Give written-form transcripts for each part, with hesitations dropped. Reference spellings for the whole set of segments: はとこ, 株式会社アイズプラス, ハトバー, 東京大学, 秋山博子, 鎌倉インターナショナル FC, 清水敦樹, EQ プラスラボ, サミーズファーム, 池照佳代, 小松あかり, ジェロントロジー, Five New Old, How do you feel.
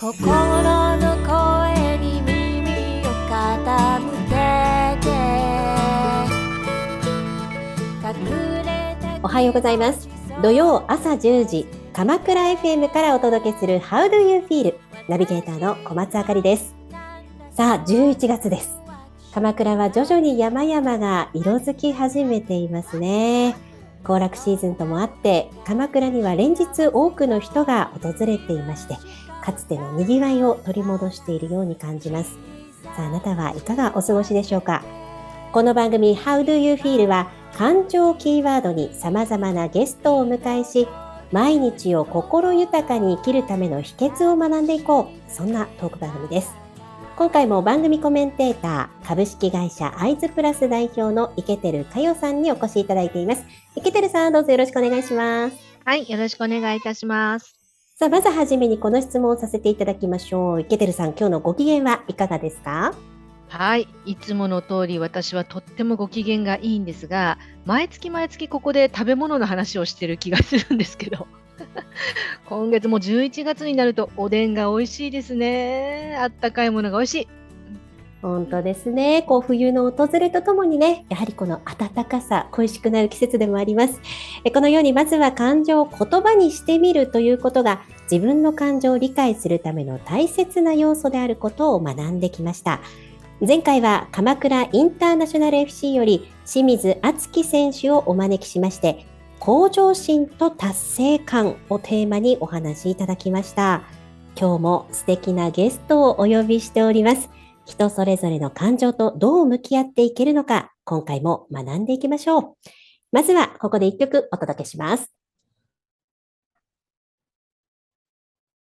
心の声に耳を傾けて隠れた。おはようございます。土曜朝10時鎌倉 FM からお届けする How do you feel ナビゲーターの小松あかりです。さあ11月です。鎌倉は徐々に山々が色づき始めていますね。行楽シーズンともあって鎌倉には連日多くの人が訪れていまして、かつてのにぎわいを取り戻しているように感じます。さあ、あなたはいかがお過ごしでしょうか。この番組 How do you feel は感情キーワードに様々なゲストをお迎えし、毎日を心豊かに生きるための秘訣を学んでいこう、そんなトーク番組です。今回も番組コメンテーター、株式会社アイズプラス代表の池照佳代さんにお越しいただいています。池照さん、どうぞよろしくお願いします。はい、よろしくお願いいたします。さあ、まずはじめにこの質問をさせていただきましょう。池照さん、今日のご機嫌はいかがですか？はい、いつもの通り私はとってもご機嫌がいいんですが、毎月ここで食べ物の話をしてる気がするんですけど今月も11月になるとおでんが美味しいですね。あったかいものが美味しい。本当ですね。こう冬の訪れとともにね、やはりこの暖かさ、恋しくなる季節でもあります。このようにまずは感情を言葉にしてみるということが自分の感情を理解するための大切な要素であることを学んできました。前回は鎌倉インターナショナル FC より清水敦樹選手をお招きしまして、向上心と達成感をテーマにお話いただきました。今日も素敵なゲストをお呼びしております。人それぞれの感情とどう向き合っていけるのか、今回も学んでいきましょう。まずはここで一曲お届けします。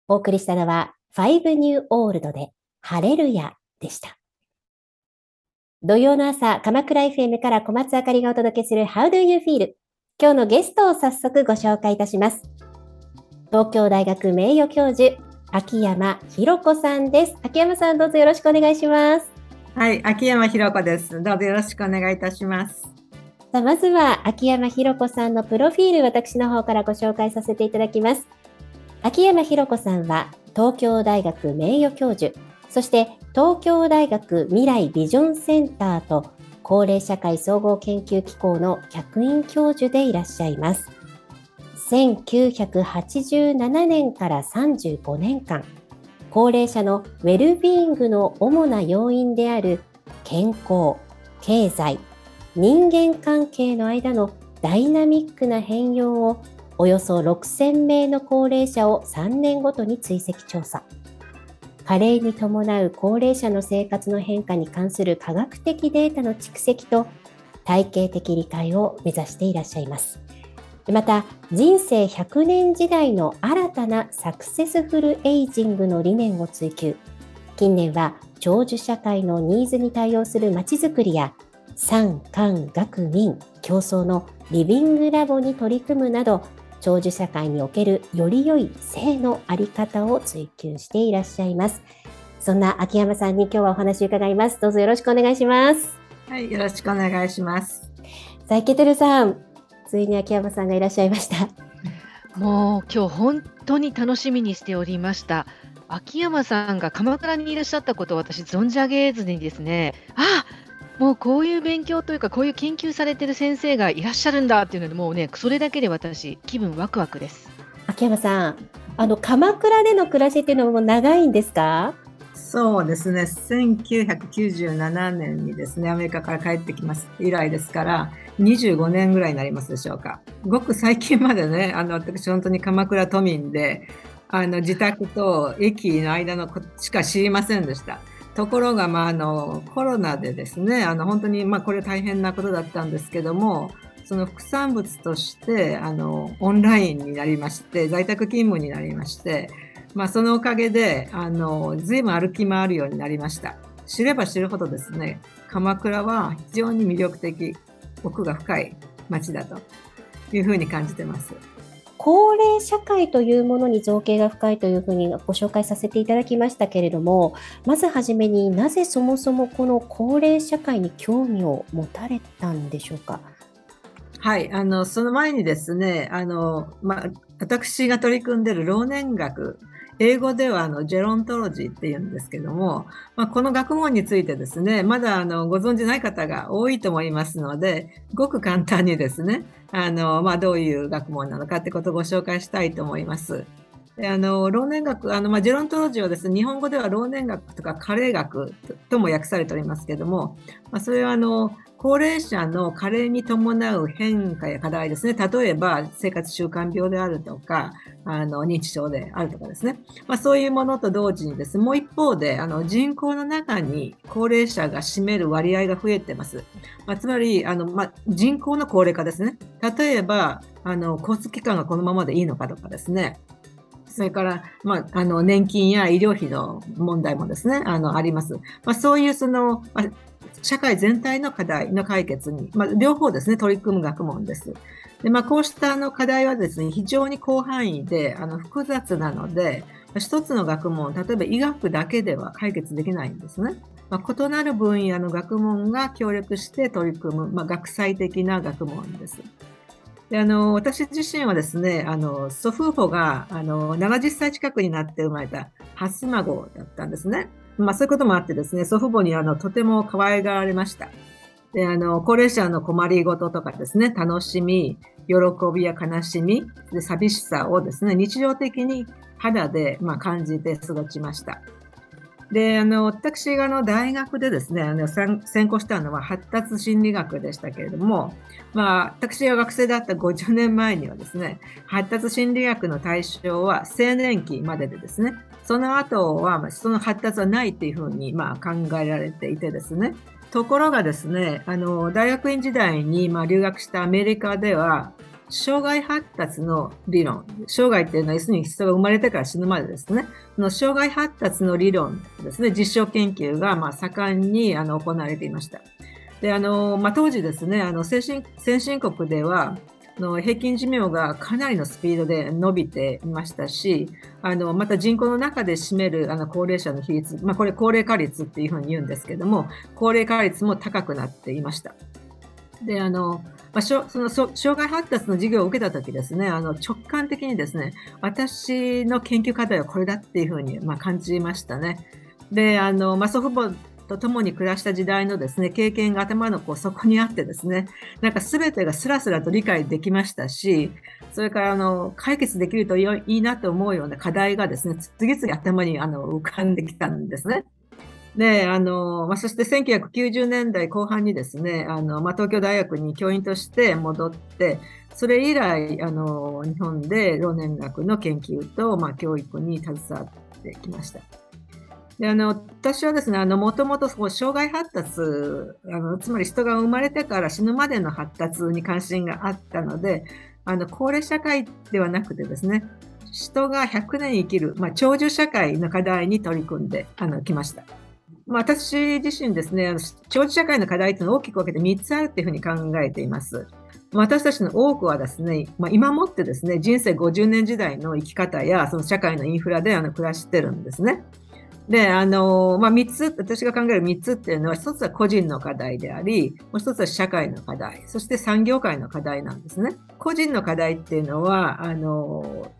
お送りしたのは Five New Old でハレルヤでした。土曜の朝、鎌倉 FM から小松あかりがお届けする How do you feel。 今日のゲストを早速ご紹介いたします。東京大学名誉教授、秋山博子さんです。秋山さん、どうぞよろしくお願いします。はい、秋山博子です。どうぞよろしくお願いいたします。さあ、まずは秋山博子さんのプロフィール、私の方からご紹介させていただきます。秋山博子さんは東京大学名誉教授、そして東京大学未来ビジョンセンターと高齢社会総合研究機構の客員教授でいらっしゃいます。1987年から35年間、高齢者のウェルビーイングの主な要因である健康、経済、人間関係の間のダイナミックな変容をおよそ6000名の高齢者を3年ごとに追跡調査。加齢に伴う高齢者の生活の変化に関する科学的データの蓄積と体系的理解を目指していらっしゃいます。また、人生100年時代の新たなサクセスフルエイジングの理念を追求。近年は長寿社会のニーズに対応するまちづくりや産官学民共創のリビングラボに取り組むなど、長寿社会におけるより良い性のあり方を追求していらっしゃいます。そんな秋山さんに今日はお話を伺います。どうぞよろしくお願いします。はい、よろしくお願いします。さあ、池照さん、ついに秋山さんがいらっしゃいました。もう今日本当に楽しみにしておりました。秋山さんが鎌倉にいらっしゃったことを私存じ上げずにですね、もうこういう勉強というか、こういう研究されてる先生がいらっしゃるんだっていうので、もうね、それだけで私気分ワクワクです。秋山さん、鎌倉での暮らしっていうのも長いんですか？そうですね、1997年にですね、アメリカから帰ってきます以来ですから、25年ぐらいになりますでしょうか。ごく最近までね、私本当に鎌倉都民で、自宅と駅の間のしか知りませんでした。ところが、コロナでですね、本当に、これ大変なことだったんですけども、その副産物としてオンラインになりまして、在宅勤務になりまして、そのおかげで随分歩き回るようになりました。知れば知るほどですね、鎌倉は非常に魅力的、奥が深い街だというふうに感じてます。高齢社会というものに造詣が深いというふうにご紹介させていただきましたけれども、まずはじめに、なぜそもそもこの高齢社会に興味を持たれたんでしょうか？はい、その前にですね、私が取り組んでいる老年学、英語ではジェロントロジーっていうんですけども、この学問についてですね、まだご存じない方が多いと思いますので、ごく簡単にですね、どういう学問なのかってことをご紹介したいと思います。老年学、ジェロントロジーはですね、日本語では老年学とか加齢学とも訳されておりますけども、それは高齢者の加齢に伴う変化や課題ですね。例えば生活習慣病であるとか、認知症であるとかですね。そういうものと同時にですね、もう一方で、人口の中に高齢者が占める割合が増えています。つまり、人口の高齢化ですね。例えば、交通機関がこのままでいいのかとかですね。それから、年金や医療費の問題もですね、あります。そういう社会全体の課題の解決に、両方ですね、取り組む学問です。で、こうした課題はですね、非常に広範囲で、複雑なので、一つの学問、例えば医学だけでは解決できないんですね。異なる分野の学問が協力して取り組む、学際的な学問です。で私自身はですね、祖父母が70歳近くになって生まれた初孫だったんですね。そういうこともあってですね、祖父母にとても可愛がられました。で高齢者の困りごととかですね、楽しみ、喜びや悲しみ、で寂しさをですね、日常的に肌で感じて過ごしました。で私が大学でですね専攻したのは発達心理学でしたけれども、私が学生だった50年前にはですね、発達心理学の対象は青年期まででですね、その後はその発達はないというふうに考えられていてですね、ところがですね大学院時代に留学したアメリカでは障害発達の理論、障害っていうのは要するに人が生まれてから死ぬまでですね、その障害発達の理論ですね、実証研究が盛んに行われていました。で当時ですね先進国では平均寿命がかなりのスピードで伸びていましたし、また人口の中で占める高齢者の比率、これ高齢化率っていうふうに言うんですけども、高齢化率も高くなっていました。で障害発達の授業を受けたときですね、直感的にですね、私の研究課題はこれだっていうふうに感じましたね。で、祖父母と共に暮らした時代のですね、経験が頭の底にあってですね、なんか全てがスラスラと理解できましたし、それから解決できるといいなと思うような課題がですね、次々頭に浮かんできたんですね。でそして1990年代後半にですね東京大学に教員として戻って、それ以来日本で老年学の研究と教育に携わってきました。で私はですねもともと障害発達つまり人が生まれてから死ぬまでの発達に関心があったので高齢社会ではなくてですね人が100年生きる、長寿社会の課題に取り組んできました。私自身ですね、長寿社会の課題というのは大きく分けて3つあるというふうに考えています。私たちの多くはですね、今もってですね、人生50年時代の生き方やその社会のインフラで暮らしてるんですね。で、私が考える3つっていうのは、1つは個人の課題であり、もう1つは社会の課題、そして産業界の課題なんですね。個人の課題っていうのは、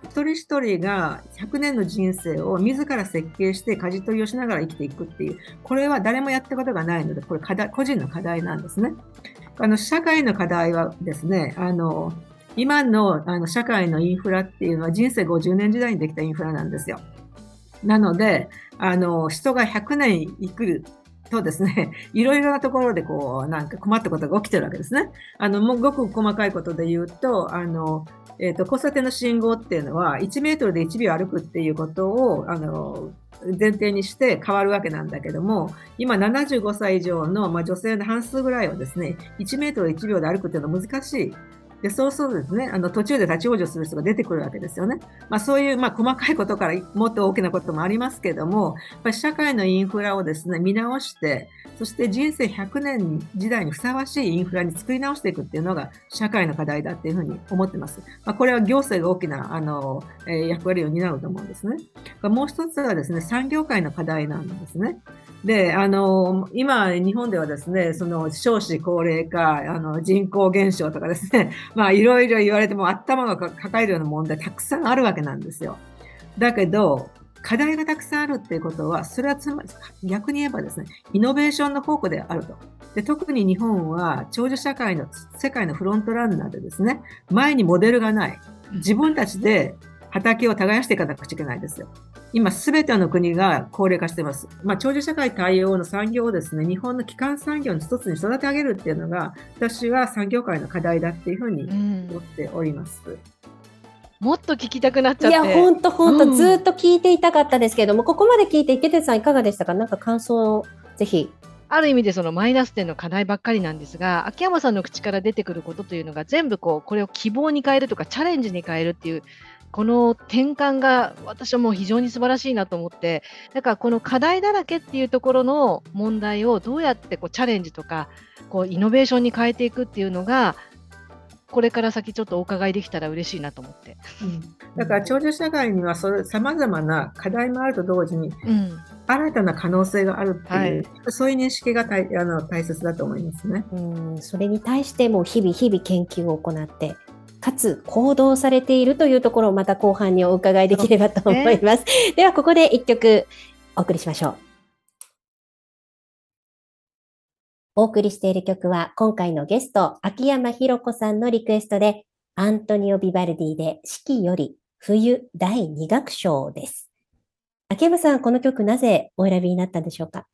一人一人が100年の人生を自ら設計して舵取りをしながら生きていくっていう、これは誰もやったことがないので、これ個人の課題なんですね。社会の課題はですね、今の社会のインフラっていうのは人生50年時代にできたインフラなんですよ。なので、人が100年生きるとですね、いろいろなところでなんか困ったことが起きてるわけですね。ごく細かいことで言うと、交差点の信号っていうのは1メートルで1秒歩くっていうことを、前提にして変わるわけなんだけども、今75歳以上の、女性の半数ぐらいはですね、1メートル1秒で歩くっていうのは難しい。でそうするとですね、途中で立ち往生する人が出てくるわけですよね。そういう、細かいことからもっと大きなこともありますけども、やっぱり社会のインフラをですね、見直して、そして人生100年時代にふさわしいインフラに作り直していくっていうのが社会の課題だっていうふうに思ってます。これは行政が大きな役割を担うと思うんですね。もう一つはですね、産業界の課題なんですね。で、今、日本ではですね、その少子高齢化、人口減少とかですね、まあいろいろ言われても頭が抱えるような問題たくさんあるわけなんですよ。だけど、課題がたくさんあるっていうことは、それは逆に言えばですね、イノベーションの宝庫であると。で、特に日本は長寿社会の世界のフロントランナーでですね、前にモデルがない。自分たちで畑を耕していかなくちゃいけないですよ。今、すべての国が高齢化しています。まあ、長寿社会対応の産業をですね、日本の基幹産業の一つに育て上げるっていうのが、私は産業界の課題だっていうふうに思っております。もっと聞きたくなっちゃって。いや、ほんと、ずっと聞いていたかったですけども、ここまで聞いて池田さんいかがでしたか？なんか感想をぜひ。ある意味でそのマイナス点の課題ばっかりなんですが、秋山さんの口から出てくることというのが全部これを希望に変えるとかチャレンジに変えるっていうこの転換が私はもう非常に素晴らしいなと思って、だからこの課題だらけっていうところの問題をどうやってチャレンジとかイノベーションに変えていくっていうのがこれから先ちょっとお伺いできたら嬉しいなと思って、だから長寿社会にはさまざまな課題もあると同時に、新たな可能性があるっていう、はい、そういう認識が大切だと思いますね。それに対しても日々研究を行ってかつ行動されているというところをまた後半にお伺いできればと思います。ではここで1曲お送りしましょう。お送りしている曲は今回のゲスト秋山博子さんのリクエストでアントニオ・ビバルディで四季より冬第2楽章です。秋山さん、この曲なぜお選びになったんでしょうか？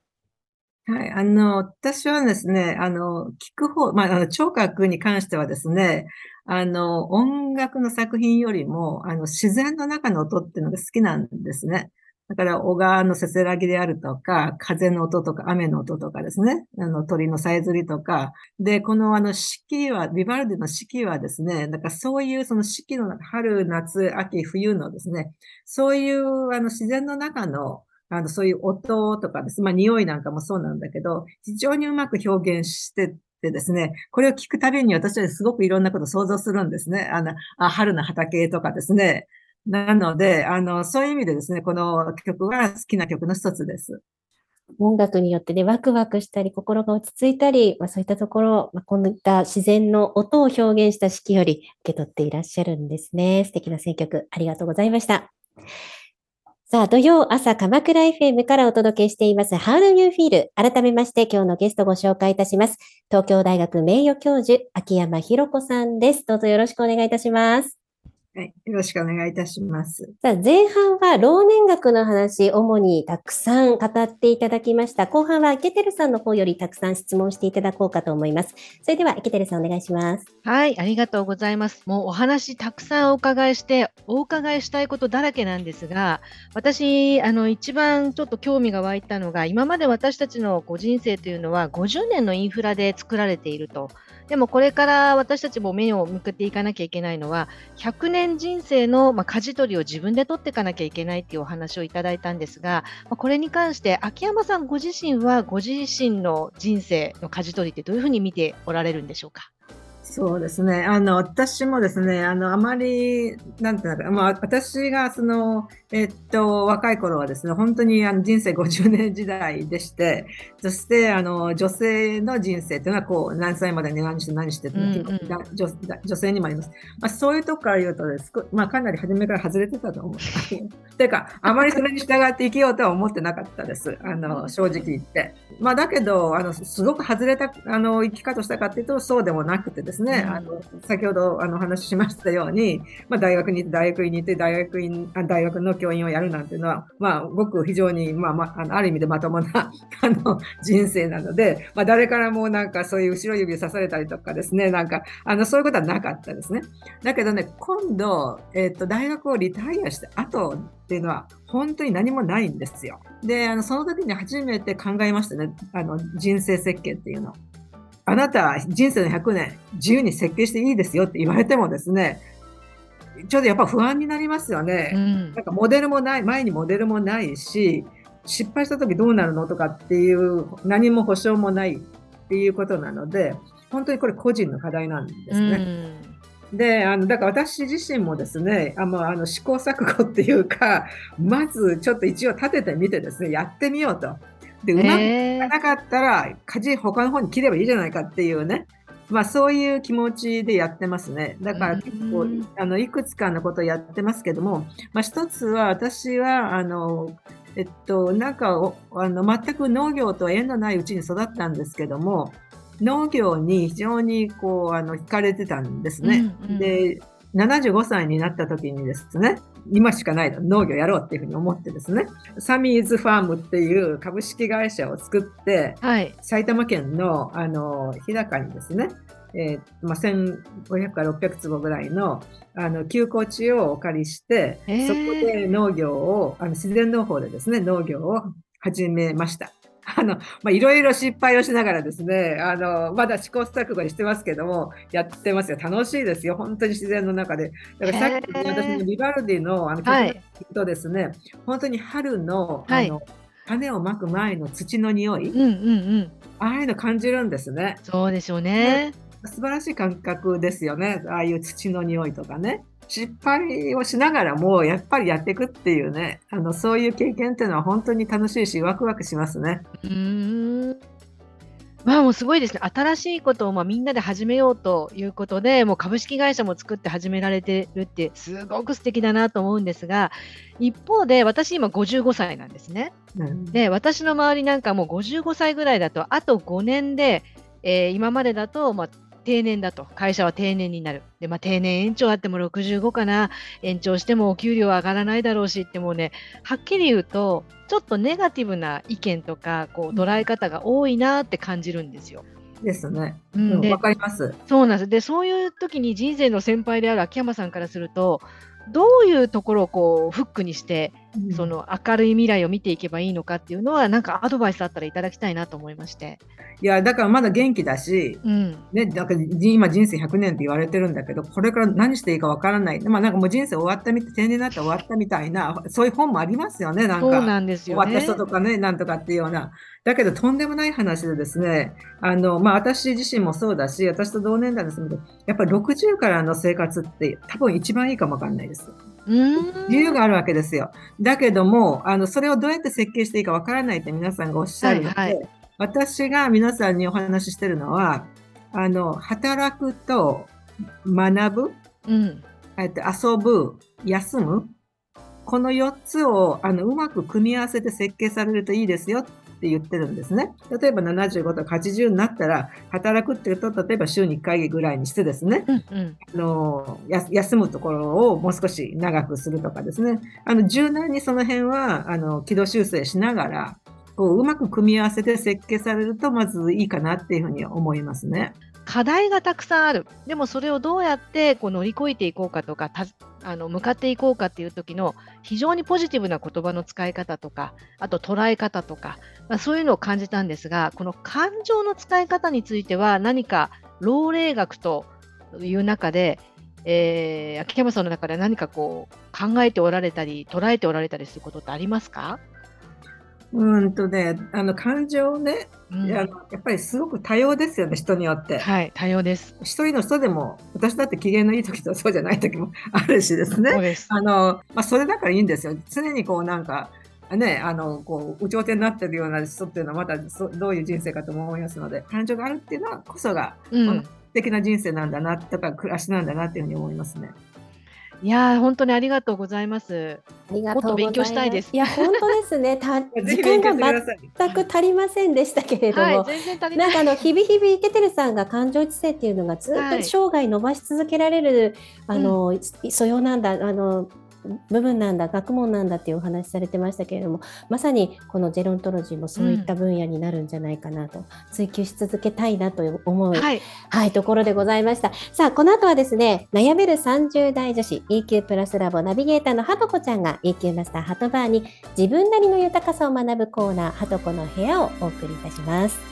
はい、私はですね、聞く方、まあ、聴覚に関してはですね、音楽の作品よりも自然の中の音っていうのが好きなんですね。だから、小川のせせらぎであるとか、風の音とか、雨の音とかですね、鳥のさえずりとか。で、この四季は、ビバルディの四季はですね、だからそういうその四季の春、夏、秋、冬のですね、そういう自然の中の、そういう音とかですね、まあ匂いなんかもそうなんだけど、非常にうまく表現して、でですね、これを聞くたびに私はすごくいろんなことを想像するんですね。春の畑とかですね。なので、そういう意味でですね、この曲は好きな曲の一つです。音楽によってね、ワクワクしたり、心が落ち着いたり、まあ、そういったところ、まあ、こういった自然の音を表現した四季より受け取っていらっしゃるんですね。素敵な選曲、ありがとうございました。さあ、土曜朝鎌倉 FM からお届けしています How do you feel？ 改めまして今日のゲストご紹介いたします。東京大学名誉教授秋山博子さんです。どうぞよろしくお願いいたします。はい、よろしくお願いいたします。さあ、前半は老年学の話、主にたくさん語っていただきました。後半は池照さんの方よりたくさん質問していただこうかと思います。それでは池照さんお願いします。はい、ありがとうございます。もうお話たくさんお伺いしたいことだらけなんですが、私一番ちょっと興味が湧いたのが、今まで私たちのご人生というのは50年のインフラで作られていると。でもこれから私たちも目を向けていかなきゃいけないのは100年人生の舵取りを自分で取っていかなきゃいけないというお話をいただいたんですが、これに関して秋山さんご自身はご自身の人生の舵取りってどういうふうに見ておられるんでしょうか？そうですね。私もですね、あまり、なんていうのか、まあ、私が、若い頃はですね、本当に人生50年時代でして、そして、女性の人生というのは、何歳までに何してって、女性にもあります。まあ、そういうとこから言うとです、まあ、かなり初めから外れてたと思う。というか、あまりそれに従って生きようとは思ってなかったです。正直言って。まあ、だけど、すごく外れた、生き方をしたかっていうと、そうでもなくてですね、先ほどお話ししましたように、まあ、大学に行って大学の教員をやるなんていうのは、まあ、ごく非常に、ある意味でまともな人生なので、まあ、誰からもなんかそういう後ろ指を刺されたりとかですね、なんかそういうことはなかったですね。だけどね、今度、大学をリタイアして後っていうのは本当に何もないんですよ。で、その時に初めて考えましたね、人生設計っていうの。あなた人生の100年自由に設計していいですよって言われてもですね、ちょっとやっぱ不安になりますよね。なんかモデルもない、前にモデルもないし、失敗した時どうなるのとかっていう何も保証もないっていうことなので、本当にこれ個人の課題なんですね。で、だから私自身もですね、試行錯誤っていうか、まずちょっと一応立ててみてですね、やってみようと。で、うまくいかなかったら舵他の方に切ればいいじゃないかっていうね、まあ、そういう気持ちでやってますね。だから結構いくつかのことをやってますけども、まあ、一つは私はなんか全く農業と縁のないうちに育ったんですけども、農業に非常に惹かれてたんですね、うんうん、で75歳になった時にですね、今しかないの農業やろうっていうふうに思ってですね、サミーズファームっていう株式会社を作って、はい、埼玉県の日高にですね、1500から600坪ぐらいの休耕地をお借りして、そこで農業を自然農法でですね農業を始めました。いろいろ失敗をしながらですね、まだ試行錯誤にしてますけどもやってますよ。楽しいですよ、本当に自然の中で。だからさっき私のビバルディの曲を聴くとですね、はい、本当に春の種をまく前の土の匂い、うんうんうん、ああいうの感じるんですね。そうでしょうね。素晴らしい感覚ですよね、ああいう土の匂いとかね。失敗をしながらもやっぱりやっていくっていうね、そういう経験っていうのは本当に楽しいしワクワクしますね。まあ、もうすごいですね。新しいことをみんなで始めようということで、もう株式会社も作って始められてるってすごく素敵だなと思うんですが、一方で私今55歳なんですね、うん、で私の周りなんかもう55歳ぐらいだとあと5年で、今までだと定年だと、会社は定年になる。で、定年延長あっても65かな、延長してもお給料は上がらないだろうしって、もうね、はっきり言うとちょっとネガティブな意見とか捉え方が多いなって感じるんですよ。ですね、うん、で、わかります。そうなんです。で、そういう時に人生の先輩である秋山さんからすると、どういうところをフックにして、うん、明るい未来を見ていけばいいのかっていうのは、なんかアドバイスあったらいただきたいなと思いまして。いや、だからまだ元気だし、うんね、だから今人生100年って言われてるんだけど、これから何していいかわからない、なんかもう人生終わったみたい、定年になったら終わったみたいな、そういう本もありますよね。なんかそうなんですよね、終わった人とかね、なんとかっていうような。だけどとんでもない話でですね、私自身もそうだし、私と同年代ですので、やっぱり60からの生活って多分一番いいかもわかんないです。自由があるわけですよ。だけどもそれをどうやって設計していいかわからないって皆さんがおっしゃるので、はいはい、私が皆さんにお話ししてるのは、働くと学ぶ、うん、遊ぶ、休む、この4つをうまく組み合わせて設計されるといいですよって言ってるんですね。例えば75とか80になったら、働くって言うと例えば週に1回ぐらいにしてですね、うんうん、休むところをもう少し長くするとかですね、柔軟にその辺は軌道修正しながらうまく組み合わせて設計されるとまずいいかなっていうふうに思いますね。課題がたくさんある。でもそれをどうやって乗り越えていこうかとか、向かっていこうかっていう時の非常にポジティブな言葉の使い方とか、あと捉え方とか、そういうのを感じたんですが、この感情の使い方については何か老齢学という中で、秋山さんの中で何か考えておられたり捉えておられたりすることってありますか？感情ね、やっぱりすごく多様ですよね、人によって。はい、多様です。一人の人でも、私だって機嫌のいい時とそうじゃない時もあるしですね。そうです。それだからいいんですよ。常になんかね、有頂天になってるような人っていうのはまたどういう人生かと思いますので、感情があるっていうのはこそが、素敵な人生なんだなとか暮らしなんだなっていうふうに思いますね。いや、本当にありがとうございます。ありがとうございます。もっと勉強したいです。いや、本当ですね。時間が全く足りませんでしたけれども、はい、全然足りない。日々日々ケテルさんが感情知性っていうのがずっと生涯伸ばし続けられる、はい、素養なんだ、部分なんだ、学問なんだっていうお話されてましたけれども、まさにこのジェロントロジーもそういった分野になるんじゃないかなと、追求し続けたいなと思う、はいはい、ところでございました。さあ、この後はですね、悩める30代女子 EQ プラスラボナビゲーターのはとこちゃんが EQ マスターはとバーに自分なりの豊かさを学ぶコーナー、はとこの部屋をお送りいたします。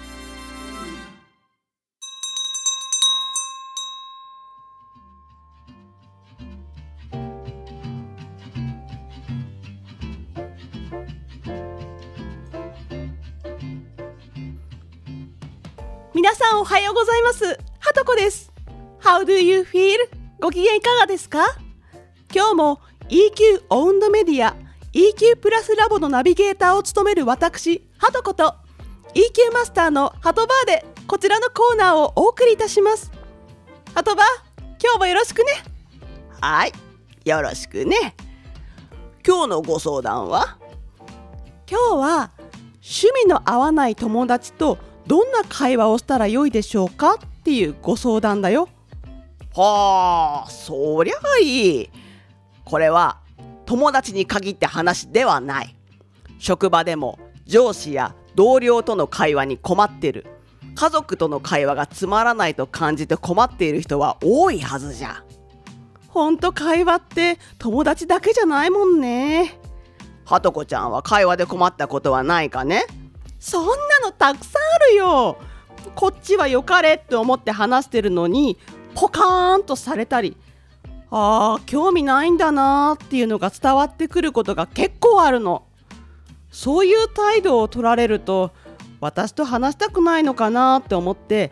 皆さんおはようございます。はとこです。 How do you feel? ご機嫌いかがですか？今日も EQ オウンドメディア EQ プラスラボのナビゲーターを務める私、ハトこと EQ マスターのハトバーでこちらのコーナーをお送りいたします。ハトバー、今日もよろしくね。はい、よろしくね。今日のご相談は？今日は趣味の合わない友達とどんな会話をしたらよいでしょうかっていうご相談だよ。はあ、そりゃいい。これは友達に限った話ではない。職場でも上司や同僚との会話に困ってる。家族との会話がつまらないと感じて困っている人は多いはずじゃ。ほんと会話って友達だけじゃないもんね。はとこちゃんは会話で困ったことはないかね？そんなのたくさんあるよ。こっちはよかれって思って話してるのにポカーンとされたり、あー興味ないんだなーっていうのが伝わってくることが結構あるの。そういう態度を取られると私と話したくないのかなって思って、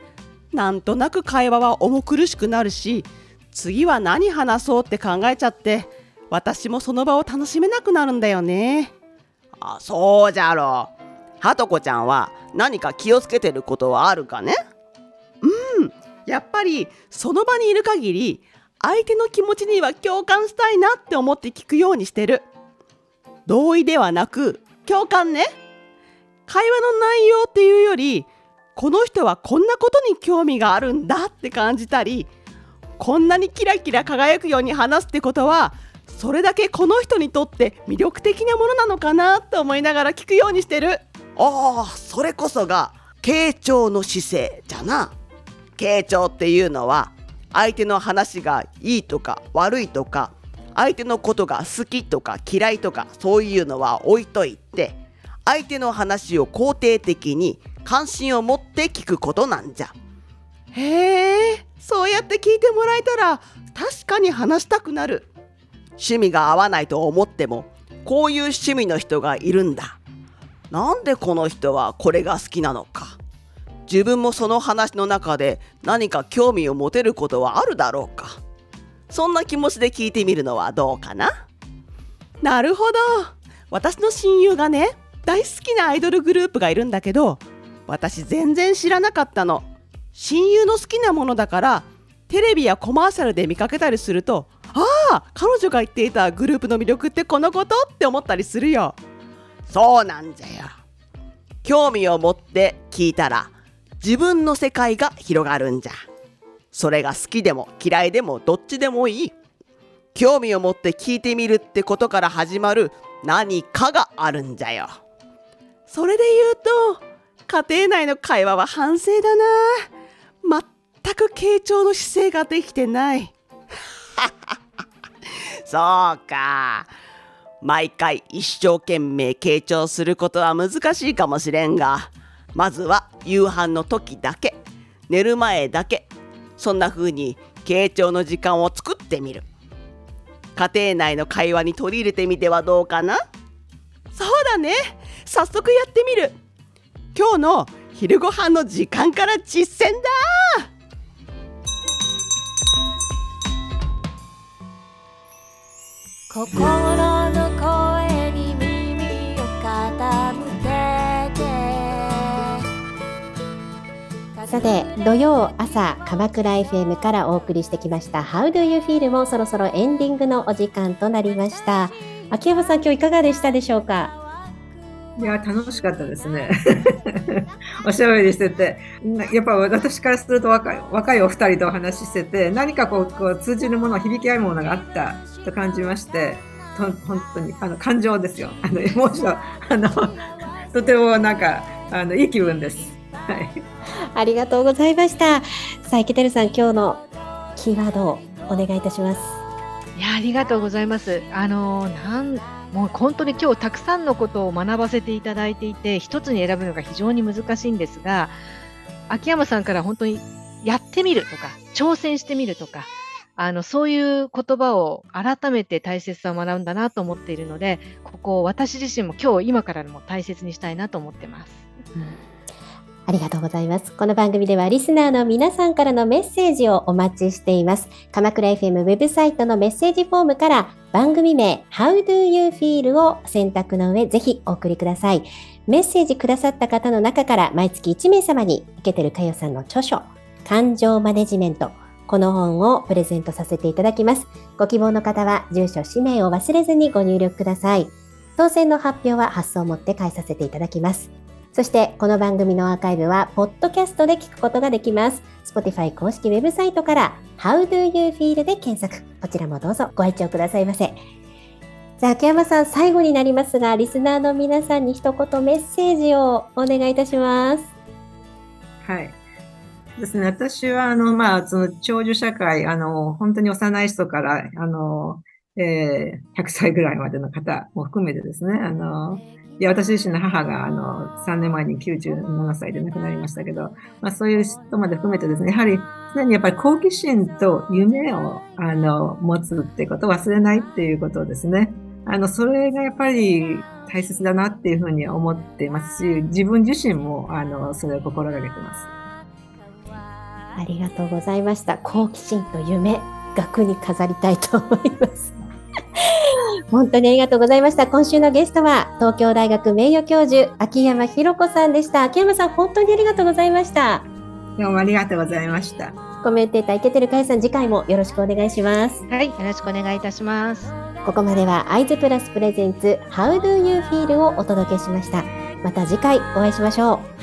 なんとなく会話は重苦しくなるし、次は何話そうって考えちゃって私もその場を楽しめなくなるんだよね。あ、そうじゃろう。はとこちゃんは何か気をつけてることはあるかね？うん、やっぱりその場にいる限り相手の気持ちには共感したいなって思って聞くようにしてる。同意ではなく共感ね。会話の内容っていうより、この人はこんなことに興味があるんだって感じたり、こんなにキラキラ輝くように話すってことはそれだけこの人にとって魅力的なものなのかなと思いながら聞くようにしてる。ああ、それこそが傾聴の姿勢じゃな。傾聴っていうのは相手の話がいいとか悪いとか、相手のことが好きとか嫌いとかそういうのは置いといて、相手の話を肯定的に関心を持って聞くことなんじゃ。へえ、そうやって聞いてもらえたら確かに話したくなる。趣味が合わないと思っても、こういう趣味の人がいるんだ。なんでこの人はこれが好きなのか。自分もその話の中で何か興味を持てることはあるだろうか。そんな気持ちで聞いてみるのはどうかな。なるほど。私の親友がね、大好きなアイドルグループがいるんだけど、私全然知らなかったの。親友の好きなものだからテレビやコマーシャルで見かけたりすると、ああ、彼女が言っていたグループの魅力ってこのことって思ったりするよ。そうなんじゃよ。興味を持って聞いたら自分の世界が広がるんじゃ。それが好きでも嫌いでもどっちでもいい。興味を持って聞いてみるってことから始まる何かがあるんじゃよ。それで言うと家庭内の会話は反省だな。全く傾聴の姿勢ができてない。そうか。毎回一生懸命傾聴することは難しいかもしれんが、まずは夕飯の時だけ、寝る前だけ、そんな風に傾聴の時間を作ってみる。家庭内の会話に取り入れてみてはどうかな？そうだね。早速やってみる。今日の昼ご飯の時間から実践だ。心の声に耳を傾けて。さて、土曜朝鎌倉 FM からお送りしてきました How do you feel もそろそろエンディングのお時間となりました。秋山さん、今日いかがでしたでしょうか？いや、楽しかったですね。おしゃべりしてて、やっぱ私からすると若いお二人とお話ししてて、何かこう通じるもの、響き合いものがあったと感じまして、本当に感情ですよ。エモーション、とてもいい気分です。はい、ありがとうございました。さあ、池照さん、今日のキーワードをお願いいたします。いや、ありがとうございます。もう本当に今日たくさんのことを学ばせていただいていて、一つに選ぶのが非常に難しいんですが、秋山さんから本当にやってみるとか挑戦してみるとか、そういう言葉を改めて大切さを学んだなと思っているので、ここを私自身も今からも大切にしたいなと思ってます。うん、ありがとうございます。この番組ではリスナーの皆さんからのメッセージをお待ちしています。鎌倉 FM ウェブサイトのメッセージフォームから番組名 How do you feel を選択の上、ぜひお送りください。メッセージくださった方の中から毎月1名様にイケてるかよさんの著書感情マネジメント、この本をプレゼントさせていただきます。ご希望の方は住所・氏名を忘れずにご入力ください。当選の発表は発送をもって返させていただきます。そしてこの番組のアーカイブはポッドキャストで聞くことができます。Spotify 公式ウェブサイトから How do you feel で検索。こちらもどうぞご愛聴くださいませ。じゃあ秋山さん、最後になりますがリスナーの皆さんに一言メッセージをお願いいたします。はい。ですね、私は、その、長寿社会、本当に幼い人から、100歳ぐらいまでの方も含めてですね、いや、私自身の母が、3年前に97歳で亡くなりましたけど、そういう人まで含めてですね、やはり、常にやっぱり好奇心と夢を、持つってことを忘れないっていうことをですね、それがやっぱり大切だなっていうふうに思っていますし、自分自身も、それを心がけてます。ありがとうございました。好奇心と夢、額に飾りたいと思います。本当にありがとうございました。今週のゲストは東京大学名誉教授秋山博子さんでした。秋山さん、本当にありがとうございました。どうもありがとうございました。コメンテーターイケてるかよさん、次回もよろしくお願いします。はい、よろしくお願いいたします。ここまではアイズプラスプレゼンツ How do you feel をお届けしました。また次回お会いしましょう。